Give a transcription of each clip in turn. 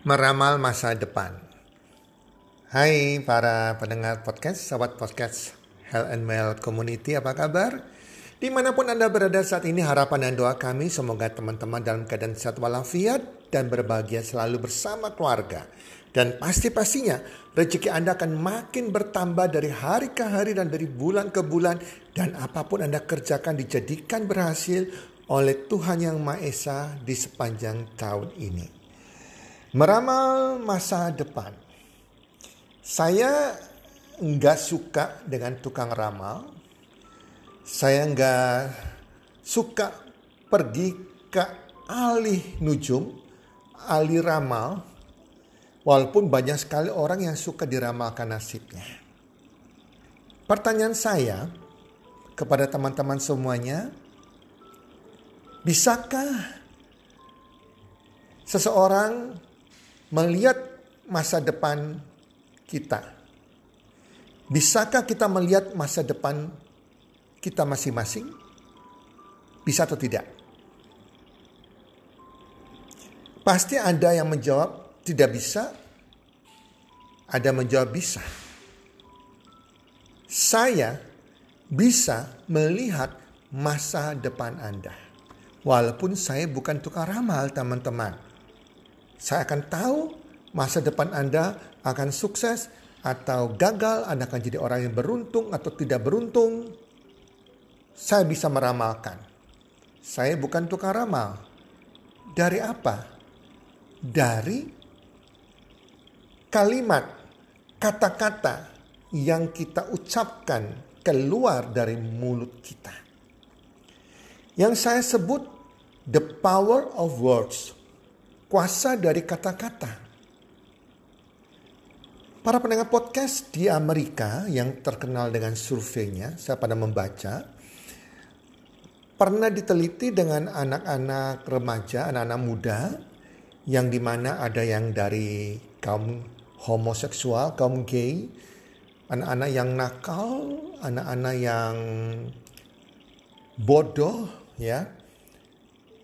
Meramal masa depan. Hai para pendengar podcast, sahabat podcast Health and Wealth Community, apa kabar? Dimanapun Anda berada saat ini, harapan dan doa kami semoga teman-teman dalam keadaan sehat walafiat dan berbahagia selalu bersama keluarga. Dan pastinya rezeki Anda akan makin bertambah dari hari ke hari dan dari bulan ke bulan. Dan apapun Anda kerjakan dijadikan berhasil oleh Tuhan Yang Maha Esa di sepanjang tahun ini. Meramal masa depan. Saya nggak suka dengan tukang ramal. Saya nggak suka pergi ke ahli nujum, ahli ramal. Walaupun banyak sekali orang yang suka diramalkan nasibnya. Pertanyaan saya kepada teman-teman semuanya, bisakah seseorang melihat masa depan kita? Bisakah kita melihat masa depan kita masing-masing? Bisa atau tidak? Pasti ada yang menjawab tidak bisa, ada menjawab bisa. Saya bisa melihat masa depan Anda. Walaupun saya bukan tukang ramal, teman-teman. Saya akan tahu masa depan Anda akan sukses atau gagal. Anda akan jadi orang yang beruntung atau tidak beruntung. Saya bisa meramalkan. Saya bukan tukang ramal. Dari apa? Dari kalimat, kata-kata yang kita ucapkan keluar dari mulut kita. Yang saya sebut the power of words. Kuasa dari kata-kata. Para pendengar podcast di Amerika yang terkenal dengan surveinya, saya pernah membaca, pernah diteliti dengan anak-anak remaja, anak-anak muda, yang dimana ada yang dari kaum homoseksual, kaum gay, anak-anak yang nakal, anak-anak yang bodoh, ya.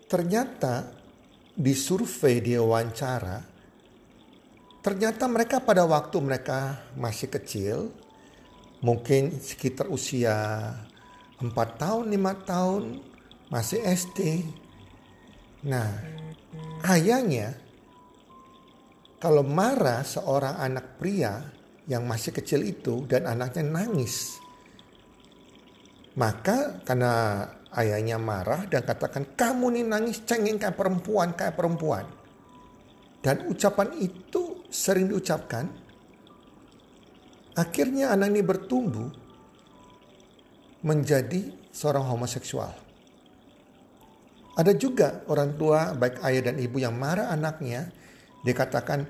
Ternyata di survei, di wawancara, ternyata mereka pada waktu mereka masih kecil, mungkin sekitar usia 4 tahun, 5 tahun, masih SD. Nah, ayahnya kalau marah seorang anak pria yang masih kecil itu dan anaknya nangis, maka karena ayahnya marah dan katakan, kamu nih nangis cengeng kayak perempuan. Dan ucapan itu sering diucapkan. Akhirnya anak ini bertumbuh menjadi seorang homoseksual. Ada juga orang tua baik ayah dan ibu yang marah anaknya. Dikatakan,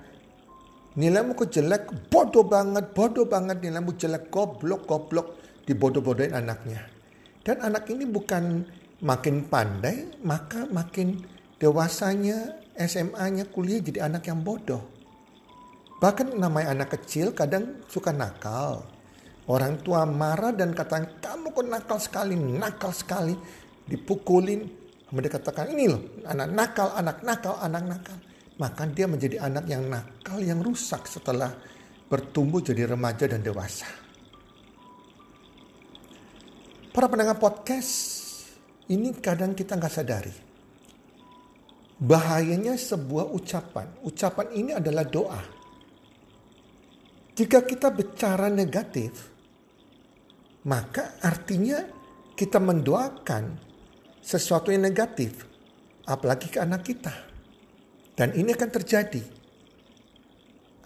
nilaimu jelek, bodoh banget, nilaimu jelek, goblok. Dibodoh-bodohin anaknya. Dan anak ini bukan makin pandai, maka makin dewasanya, SMA-nya, kuliah jadi anak yang bodoh. Bahkan namanya anak kecil kadang suka nakal. Orang tua marah dan katakan, kamu kok nakal sekali. Dipukulin, kemudian katakan, ini loh anak nakal. Maka dia menjadi anak yang nakal, yang rusak setelah bertumbuh jadi remaja dan dewasa. Para pendengar podcast, ini kadang kita nggak sadari. Bahayanya sebuah ucapan. Ucapan ini adalah doa. Jika kita bicara negatif, maka artinya kita mendoakan sesuatu yang negatif. Apalagi ke anak kita. Dan ini akan terjadi.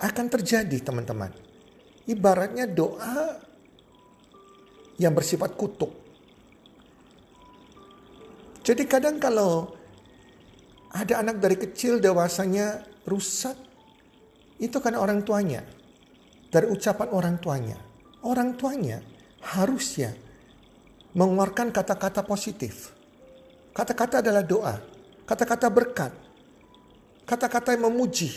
Akan terjadi, teman-teman. Ibaratnya doa yang bersifat kutuk. Jadi kadang kalau ada anak dari kecil dewasanya rusak, itu karena orang tuanya. Dari ucapan orang tuanya. Orang tuanya harusnya mengeluarkan kata-kata positif. Kata-kata adalah doa. Kata-kata berkat. Kata-kata yang memuji.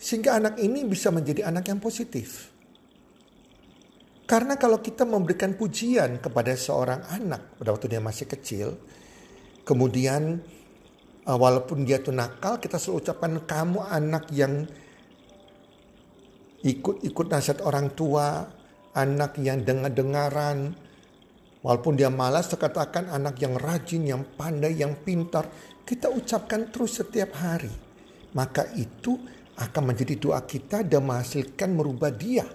Sehingga anak ini bisa menjadi anak yang positif. Karena kalau kita memberikan pujian kepada seorang anak pada waktu dia masih kecil, kemudian Walaupun dia tuh nakal, kita selalu ucapkan kamu anak yang ikut-ikut nasihat orang tua, anak yang dengar-dengaran. Walaupun dia malas, terkatakan anak yang rajin, yang pandai, yang pintar. Kita ucapkan terus setiap hari. Maka itu akan menjadi doa kita dan menghasilkan merubah dia.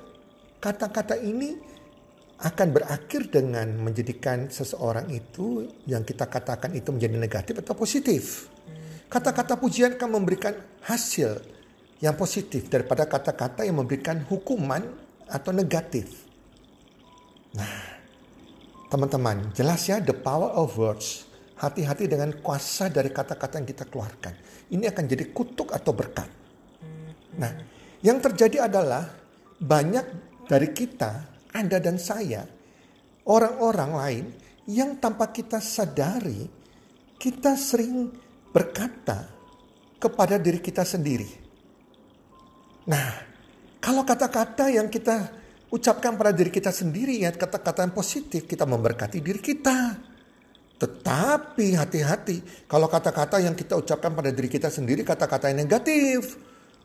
Kata-kata ini akan berakhir dengan menjadikan seseorang itu yang kita katakan itu menjadi negatif atau positif. Kata-kata pujian akan memberikan hasil yang positif daripada kata-kata yang memberikan hukuman atau negatif. Nah, teman-teman, jelas ya the power of words. Hati-hati dengan kuasa dari kata-kata yang kita keluarkan. Ini akan jadi kutuk atau berkat. Nah, yang terjadi adalah banyak dari kita, Anda dan saya, orang-orang lain yang tanpa kita sadari, kita sering berkata kepada diri kita sendiri. Nah, kalau kata-kata yang kita ucapkan pada diri kita sendiri, ya kata-kata yang positif, kita memberkati diri kita. Tetapi hati-hati, kalau kata-kata yang kita ucapkan pada diri kita sendiri, kata-kata yang negatif,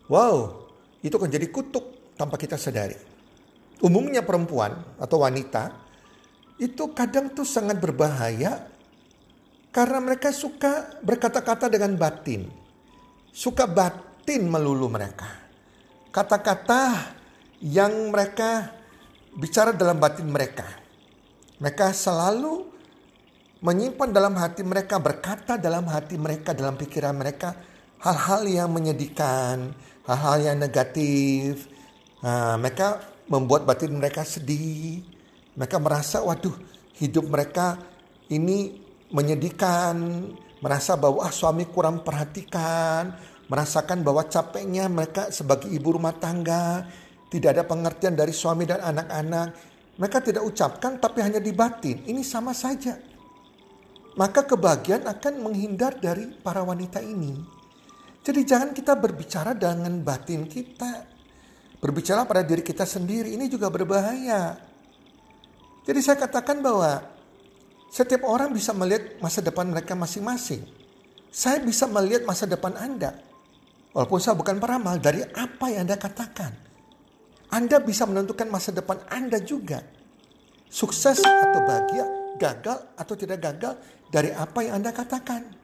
wow, itu kan jadi kutuk tanpa kita sadari. Umumnya perempuan atau wanita itu kadang tuh sangat berbahaya karena mereka suka berkata-kata dengan batin. Suka batin melulu mereka. Kata-kata yang mereka bicara dalam batin mereka. Mereka selalu menyimpan dalam hati mereka, berkata dalam hati mereka, dalam pikiran mereka hal-hal yang menyedihkan, hal-hal yang negatif. Nah, mereka membuat batin mereka sedih. Mereka merasa waduh hidup mereka ini menyedihkan. Merasa bahwa suami kurang perhatikan. Merasakan bahwa capeknya mereka sebagai ibu rumah tangga. Tidak ada pengertian dari suami dan anak-anak. Mereka tidak ucapkan tapi hanya di batin. Ini sama saja. Maka kebahagiaan akan menghindar dari para wanita ini. Jadi jangan kita berbicara dengan batin kita. Berbicara pada diri kita sendiri, ini juga berbahaya. Jadi saya katakan bahwa setiap orang bisa melihat masa depan mereka masing-masing. Saya bisa melihat masa depan Anda. Walaupun saya bukan peramal, dari apa yang Anda katakan. Anda bisa menentukan masa depan Anda juga. Sukses atau bahagia, gagal atau tidak gagal, dari apa yang Anda katakan.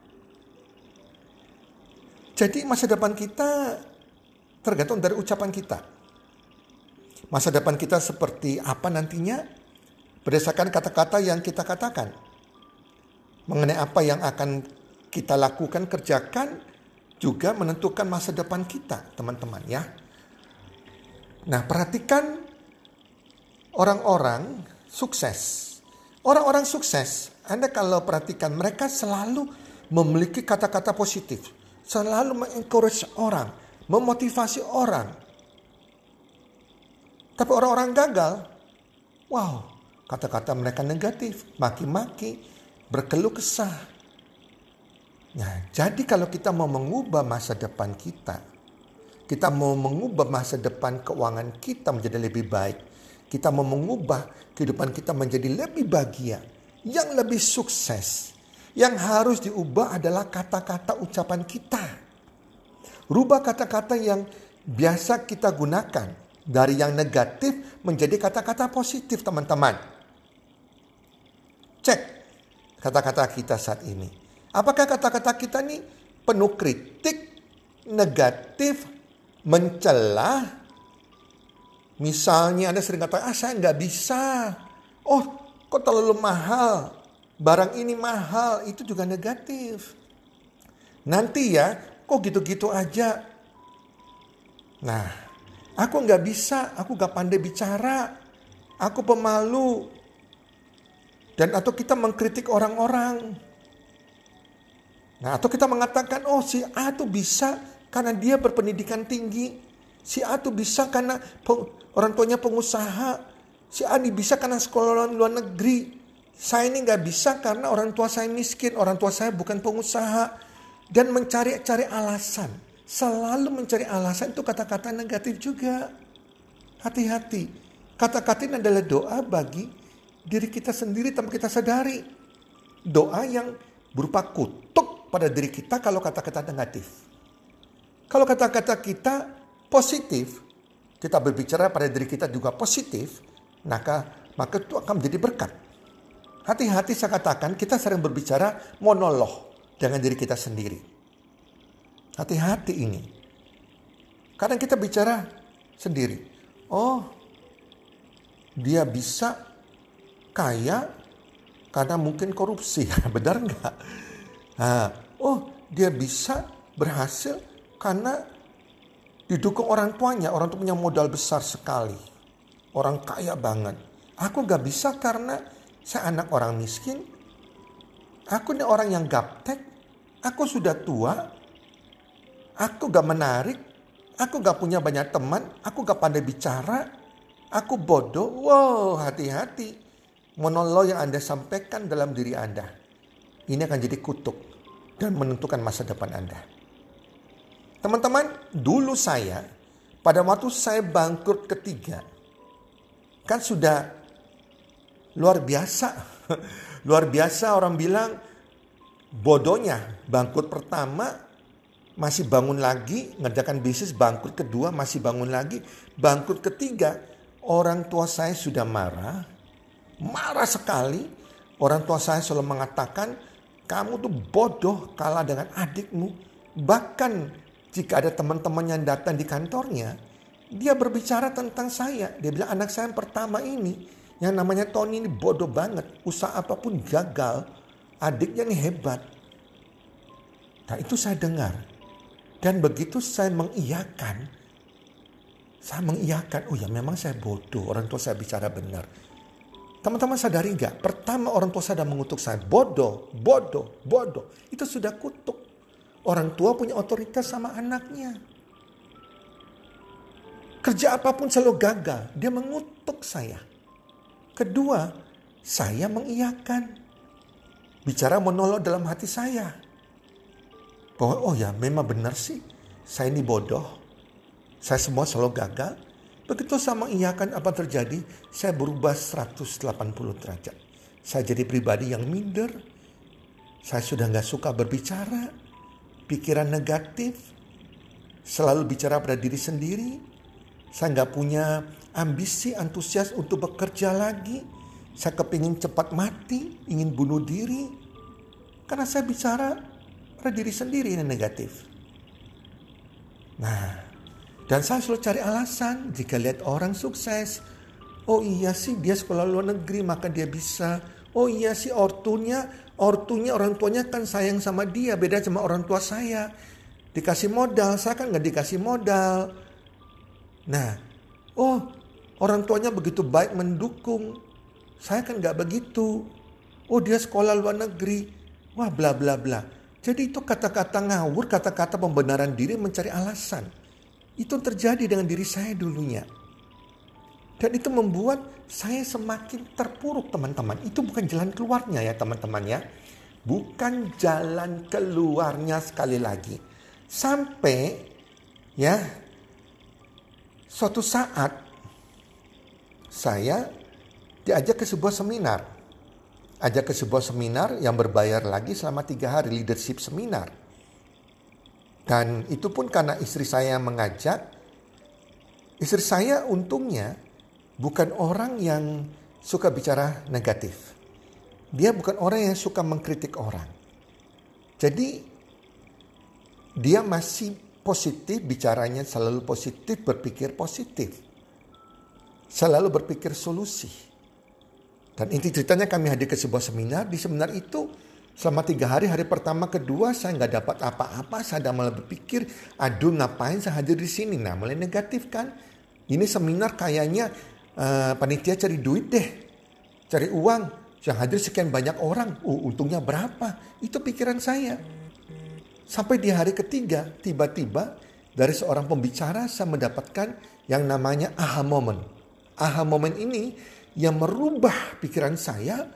Jadi masa depan kita tergantung dari ucapan kita. Masa depan kita seperti apa nantinya berdasarkan kata-kata yang kita katakan. Mengenai apa yang akan kita lakukan, kerjakan juga menentukan masa depan kita, teman-teman ya. Nah, perhatikan orang-orang sukses. Orang-orang sukses, Anda kalau perhatikan mereka selalu memiliki kata-kata positif. Selalu mengencourage orang, memotivasi orang. Tapi orang-orang gagal, wow, kata-kata mereka negatif, maki-maki, berkeluh kesah. Nah, jadi kalau kita mau mengubah masa depan kita, kita mau mengubah masa depan keuangan kita menjadi lebih baik, kita mau mengubah kehidupan kita menjadi lebih bahagia, yang lebih sukses, yang harus diubah adalah kata-kata ucapan kita. Rubah kata-kata yang biasa kita gunakan. Dari yang negatif menjadi kata-kata positif, teman-teman. Cek kata-kata kita saat ini. Apakah kata-kata kita ini penuh kritik, negatif, mencela? Misalnya Anda sering kata, saya nggak bisa. Oh, kok terlalu mahal. Barang ini mahal, itu juga negatif. Nanti ya, kok gitu-gitu aja. Nah, aku gak bisa, aku gak pandai bicara, aku pemalu. Dan atau kita mengkritik orang-orang. Nah, atau kita mengatakan, oh si A tuh bisa karena dia berpendidikan tinggi. Si A tuh bisa karena orang tuanya pengusaha. Si A ini bisa karena sekolah luar negeri. Saya ini gak bisa karena orang tua saya miskin, orang tua saya bukan pengusaha. Dan mencari-cari alasan. Selalu mencari alasan itu kata-kata negatif juga. Hati-hati. Kata-kata ini adalah doa bagi diri kita sendiri tanpa kita sadari. Doa yang berupa kutuk pada diri kita kalau kata-kata negatif. Kalau kata-kata kita positif, kita berbicara pada diri kita juga positif, maka itu akan menjadi berkat. Hati-hati saya katakan, kita sering berbicara monolog dengan diri kita sendiri. Hati-hati ini. Kadang kita bicara sendiri. Oh, dia bisa kaya karena mungkin korupsi. Benar nggak? Nah, oh, dia bisa berhasil karena didukung orang tuanya. Orang itu punya modal besar sekali. Orang kaya banget. Aku nggak bisa karena saya anak orang miskin. Aku ini orang yang gaptek, aku sudah tua, aku gak menarik, aku gak punya banyak teman, aku gak pandai bicara, aku bodoh. Wow, hati-hati. Monolog yang Anda sampaikan dalam diri Anda, ini akan jadi kutuk dan menentukan masa depan Anda. Teman-teman, dulu saya, pada waktu saya bangkrut ketiga, kan sudah luar biasa. Luar biasa orang bilang bodohnya bangkrut pertama masih bangun lagi, ngerjakan bisnis, bangkrut kedua masih bangun lagi, bangkrut ketiga orang tua saya sudah marah sekali. Orang tua saya selalu mengatakan, kamu tuh bodoh kalah dengan adikmu. Bahkan jika ada teman-teman yang datang di kantornya, dia berbicara tentang saya. Dia bilang, anak saya yang pertama ini, yang namanya Tony, ini bodoh banget. Usaha apapun gagal. Adiknya ini hebat. Nah, itu saya dengar. Dan begitu saya mengiyakan. Oh ya, memang saya bodoh. Orang tua saya bicara benar. Teman-teman sadari gak? Pertama orang tua saya sudah mengutuk saya. Bodoh. Itu sudah kutuk. Orang tua punya otoritas sama anaknya. Kerja apapun selalu gagal. Dia mengutuk saya. Kedua, saya mengiyakan. Bicara monolog dalam hati saya. Bahwa, oh ya, memang benar sih. Saya ini bodoh. Saya semua selalu gagal. Begitu saya mengiyakan, apa terjadi? Saya berubah 180 derajat. Saya jadi pribadi yang minder. Saya sudah gak suka berbicara. Pikiran negatif. Selalu bicara pada diri sendiri. Saya gak punya ambisi, antusias untuk bekerja lagi. Saya kepingin cepat mati, ingin bunuh diri. Karena saya bicara pada diri sendiri ini negatif. Nah, dan saya selalu cari alasan jika lihat orang sukses. Oh iya sih, dia sekolah luar negeri maka dia bisa. Oh iya sih, ortunya orang tuanya kan sayang sama dia, beda sama orang tua saya. Dikasih modal, saya kan gak dikasih modal. Nah, oh, orang tuanya begitu baik mendukung. Saya kan gak begitu. Oh, dia sekolah luar negeri. Wah, bla bla bla. Jadi itu kata-kata ngawur, kata-kata pembenaran diri, mencari alasan. Itu terjadi dengan diri saya dulunya. Dan itu membuat saya semakin terpuruk, teman-teman. Itu bukan jalan keluarnya ya, teman-teman ya. Bukan jalan keluarnya sekali lagi. Sampai ya, suatu saat saya diajak ke sebuah seminar. Ajak ke sebuah seminar yang berbayar lagi selama 3 hari, leadership seminar. Dan itu pun karena istri saya mengajak. Istri saya untungnya bukan orang yang suka bicara negatif. Dia bukan orang yang suka mengkritik orang. Jadi dia masih positif, bicaranya selalu positif, berpikir positif. Selalu berpikir solusi. Dan inti ceritanya kami hadir ke sebuah seminar. Di seminar itu selama 3 hari, hari pertama, kedua saya gak dapat apa-apa. Saya malah berpikir, aduh ngapain saya hadir di sini. Nah, mulai negatif kan. Ini seminar kayaknya panitia cari duit deh. Cari uang. Yang hadir sekian banyak orang. Untungnya berapa. Itu pikiran saya. Sampai di hari ketiga, tiba-tiba dari seorang pembicara saya mendapatkan yang namanya aha moment. Aha moment ini yang merubah pikiran saya,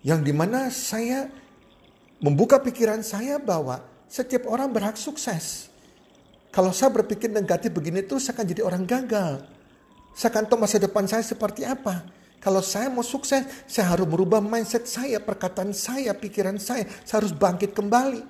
yang dimana saya membuka pikiran saya bahwa setiap orang berhak sukses. Kalau saya berpikir negatif begini terus, saya akan jadi orang gagal. Saya akan tahu masa depan saya seperti apa. Kalau saya mau sukses, saya harus merubah mindset saya, perkataan saya, pikiran saya harus bangkit kembali.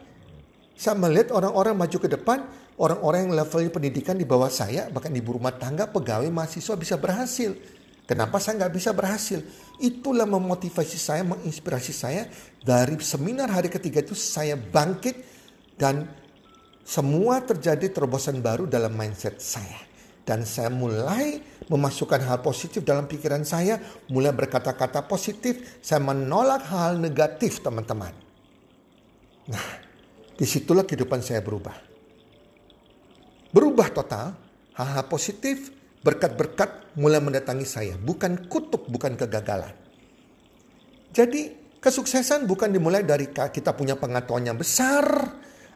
Saya melihat orang-orang maju ke depan, orang-orang yang levelnya pendidikan di bawah saya, bahkan ibu rumah tangga, pegawai, mahasiswa bisa berhasil. Kenapa saya nggak bisa berhasil? Itulah memotivasi saya, menginspirasi saya. Dari seminar hari ketiga itu saya bangkit dan semua terjadi terobosan baru dalam mindset saya. Dan saya mulai memasukkan hal positif dalam pikiran saya, mulai berkata-kata positif, saya menolak hal negatif teman-teman. Nah, disitulah kehidupan saya berubah. Berubah total, hal-hal positif, berkat-berkat mulai mendatangi saya. Bukan kutuk, bukan kegagalan. Jadi kesuksesan bukan dimulai dari kita punya pengetahuan yang besar,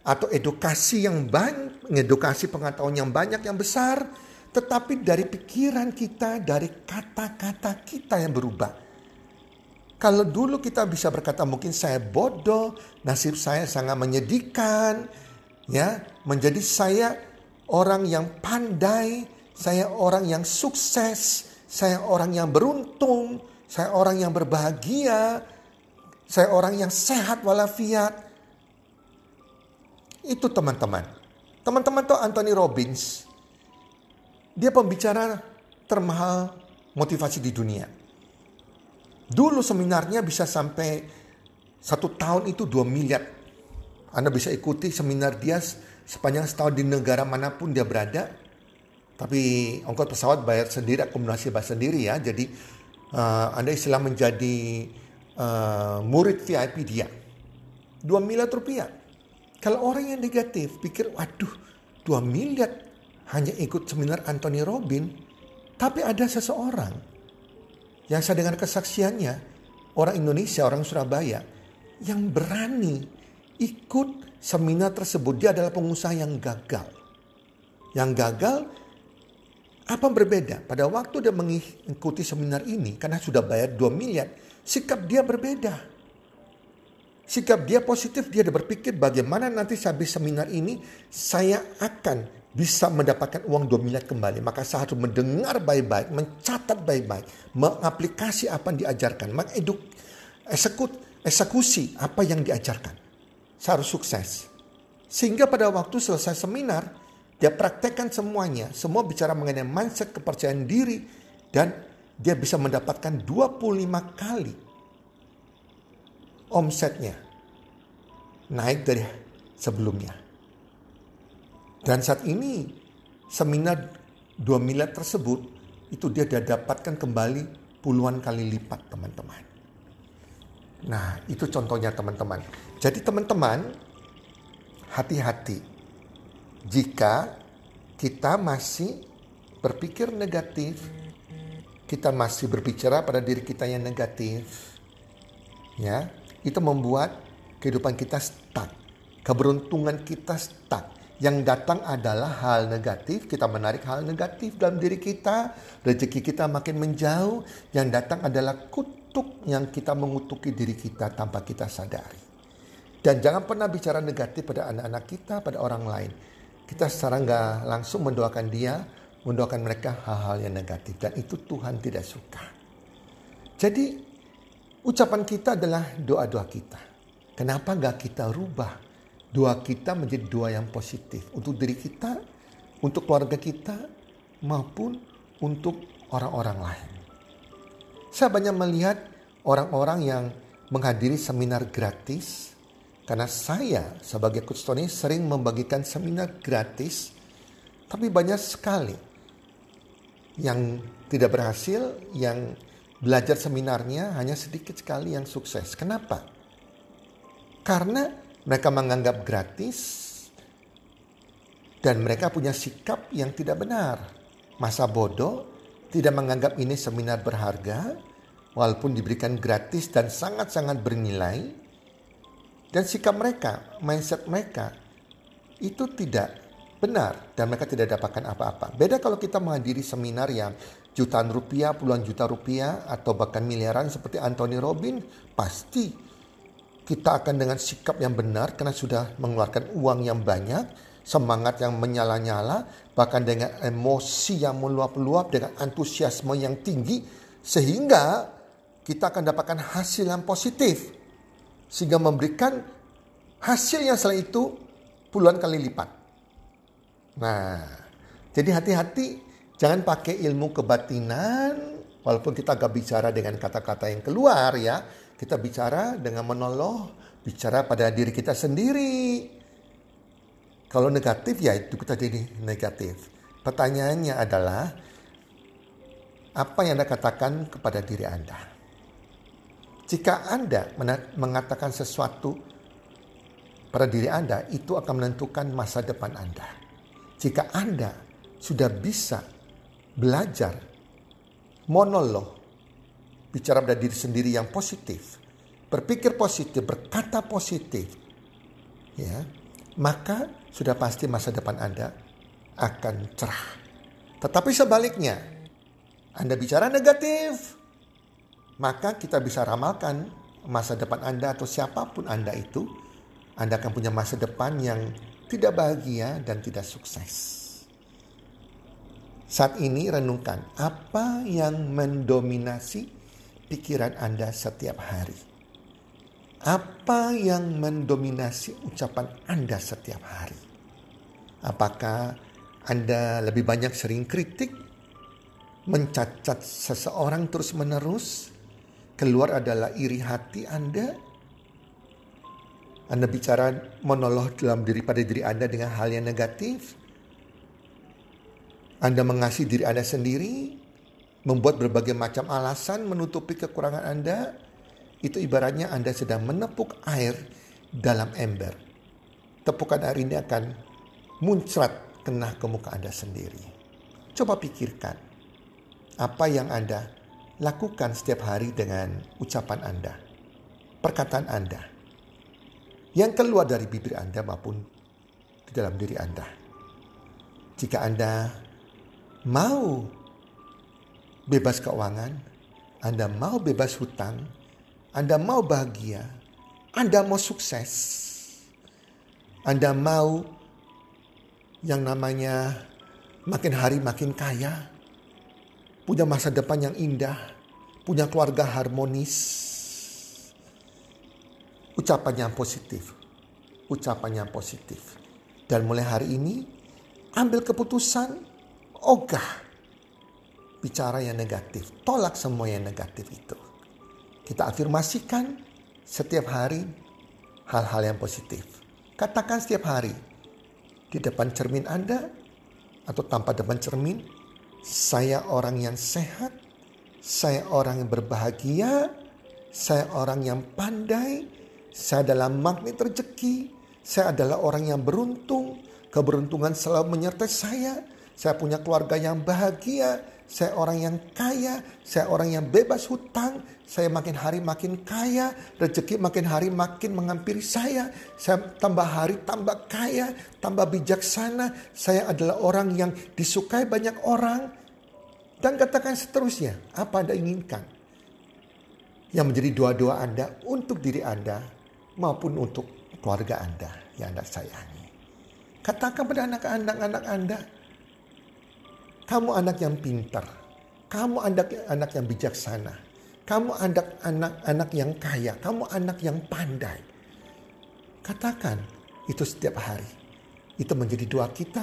atau edukasi yang banyak, edukasi pengetahuan yang banyak, yang besar. Tetapi dari pikiran kita, dari kata-kata kita yang berubah. Kalau dulu kita bisa berkata mungkin saya bodoh, nasib saya sangat menyedihkan, ya, menjadi saya orang yang pandai, saya orang yang sukses, saya orang yang beruntung, saya orang yang berbahagia, saya orang yang sehat walafiat. Itu teman-teman. Teman-teman tahu Anthony Robbins? Dia pembicara termahal motivasi di dunia. Dulu seminarnya bisa sampai 1 tahun itu 2 miliar. Anda bisa ikuti seminar dia sepanjang setahun di negara manapun dia berada. Tapi ongkos pesawat bayar sendiri, akomodasi bayar sendiri ya. Jadi Anda istilah menjadi murid VIP dia. 2 miliar rupiah. Kalau orang yang negatif pikir, waduh 2 miliar. Hanya ikut seminar Anthony Robbins, tapi ada seseorang yang saya dengar kesaksiannya, orang Indonesia, orang Surabaya, yang berani ikut seminar tersebut. Dia adalah pengusaha yang gagal. Yang gagal, apa berbeda? Pada waktu dia mengikuti seminar ini, karena sudah bayar 2 miliar, sikap dia berbeda. Sikap dia positif, dia berpikir bagaimana nanti habis seminar ini saya akan bisa mendapatkan uang 2 miliar kembali. Maka saya harus mendengar baik-baik, mencatat baik-baik, mengaplikasi apa yang diajarkan, eksekusi apa yang diajarkan. Saya harus sukses. Sehingga pada waktu selesai seminar, dia praktekkan semuanya. Semua bicara mengenai mindset, kepercayaan diri, dan dia bisa mendapatkan 25 kali omsetnya naik dari sebelumnya. Dan saat ini seminar 2 miliar tersebut itu dia dapatkan kembali puluhan kali lipat teman-teman. Nah, itu contohnya teman-teman. Jadi teman-teman, hati-hati jika kita masih berpikir negatif, kita masih berbicara pada diri kita yang negatif, ya. Itu membuat kehidupan kita stuck. Keberuntungan kita stuck. Yang datang adalah hal negatif. Kita menarik hal negatif dalam diri kita. Rezeki kita makin menjauh. Yang datang adalah kutuk yang kita mengutuki diri kita tanpa kita sadari. Dan jangan pernah bicara negatif pada anak-anak kita, pada orang lain. Kita secara nggak langsung mendoakan dia, mendoakan mereka hal-hal yang negatif. Dan itu Tuhan tidak suka. Jadi ucapan kita adalah doa-doa kita. Kenapa gak kita rubah doa kita menjadi doa yang positif untuk diri kita, untuk keluarga kita, maupun untuk orang-orang lain. Saya banyak melihat orang-orang yang menghadiri seminar gratis, karena saya sebagai coach Tony sering membagikan seminar gratis, tapi banyak sekali yang tidak berhasil, yang belajar seminarnya hanya sedikit sekali yang sukses. Kenapa? Karena mereka menganggap gratis dan mereka punya sikap yang tidak benar. Masa bodoh, tidak menganggap ini seminar berharga walaupun diberikan gratis dan sangat-sangat bernilai. Dan sikap mereka, mindset mereka itu tidak benar dan mereka tidak dapatkan apa-apa. Beda kalau kita menghadiri seminar yang jutaan rupiah, puluhan juta rupiah, atau bahkan miliaran seperti Anthony Robbins, pasti kita akan dengan sikap yang benar karena sudah mengeluarkan uang yang banyak, semangat yang menyala-nyala, bahkan dengan emosi yang meluap-luap, dengan antusiasme yang tinggi, sehingga kita akan dapatkan hasil yang positif. Sehingga memberikan hasil yang setelah itu puluhan kali lipat. Nah, jadi hati-hati, jangan pakai ilmu kebatinan, walaupun kita gak bicara dengan kata-kata yang keluar ya, kita bicara dengan menoloh, bicara pada diri kita sendiri. Kalau negatif ya itu kita jadi negatif. Pertanyaannya adalah, apa yang Anda katakan kepada diri Anda? Jika Anda mengatakan sesuatu pada diri Anda, itu akan menentukan masa depan Anda. Jika Anda sudah bisa belajar monolog, bicara pada diri sendiri yang positif, berpikir positif, berkata positif, ya, maka sudah pasti masa depan Anda akan cerah. Tetapi sebaliknya, Anda bicara negatif, maka kita bisa ramalkan masa depan Anda atau siapapun Anda itu. Anda akan punya masa depan yang tidak bahagia dan tidak sukses. Saat ini renungkan, apa yang mendominasi pikiran Anda setiap hari? Apa yang mendominasi ucapan Anda setiap hari? Apakah Anda lebih banyak sering kritik? Mencacat seseorang terus-menerus, keluar adalah iri hati Anda. Anda bicara monolog dalam diri pada diri Anda dengan hal yang negatif. Anda mengasihi diri Anda sendiri, membuat berbagai macam alasan menutupi kekurangan Anda. Itu ibaratnya Anda sedang menepuk air dalam ember. Tepukan air ini akan muncrat kena ke muka Anda sendiri. Coba pikirkan, apa yang Anda lakukan setiap hari dengan ucapan Anda, perkataan Anda, yang keluar dari bibir Anda maupun di dalam diri Anda. Jika Anda mau bebas keuangan, Anda mau bebas hutang, Anda mau bahagia, Anda mau sukses, Anda mau yang namanya makin hari makin kaya, punya masa depan yang indah, punya keluarga harmonis. Ucapannya positif, ucapannya positif. Dan mulai hari ini, ambil keputusan, ogah bicara yang negatif, tolak semua yang negatif itu. Kita afirmasikan setiap hari hal-hal yang positif. Katakan setiap hari, di depan cermin Anda atau tanpa depan cermin, saya orang yang sehat, saya orang yang berbahagia, saya orang yang pandai, saya adalah magnet rezeki, saya adalah orang yang beruntung, keberuntungan selalu menyertai saya punya keluarga yang bahagia, saya orang yang kaya, saya orang yang bebas hutang, saya makin hari makin kaya, rezeki makin hari makin menghampiri saya tambah hari tambah kaya, tambah bijaksana, saya adalah orang yang disukai banyak orang, dan katakan seterusnya, apa Anda inginkan, yang menjadi doa-doa Anda untuk diri Anda, maupun untuk keluarga Anda yang Anda sayangi. Katakan pada anak-anak Anda, kamu anak yang pintar, kamu anak yang bijaksana, kamu anak yang kaya, kamu anak yang pandai. Katakan itu setiap hari. Itu menjadi doa kita,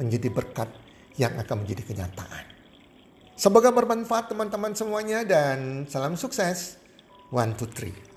menjadi berkat yang akan menjadi kenyataan. Semoga bermanfaat teman-teman semuanya dan salam sukses. 1, 2, 3.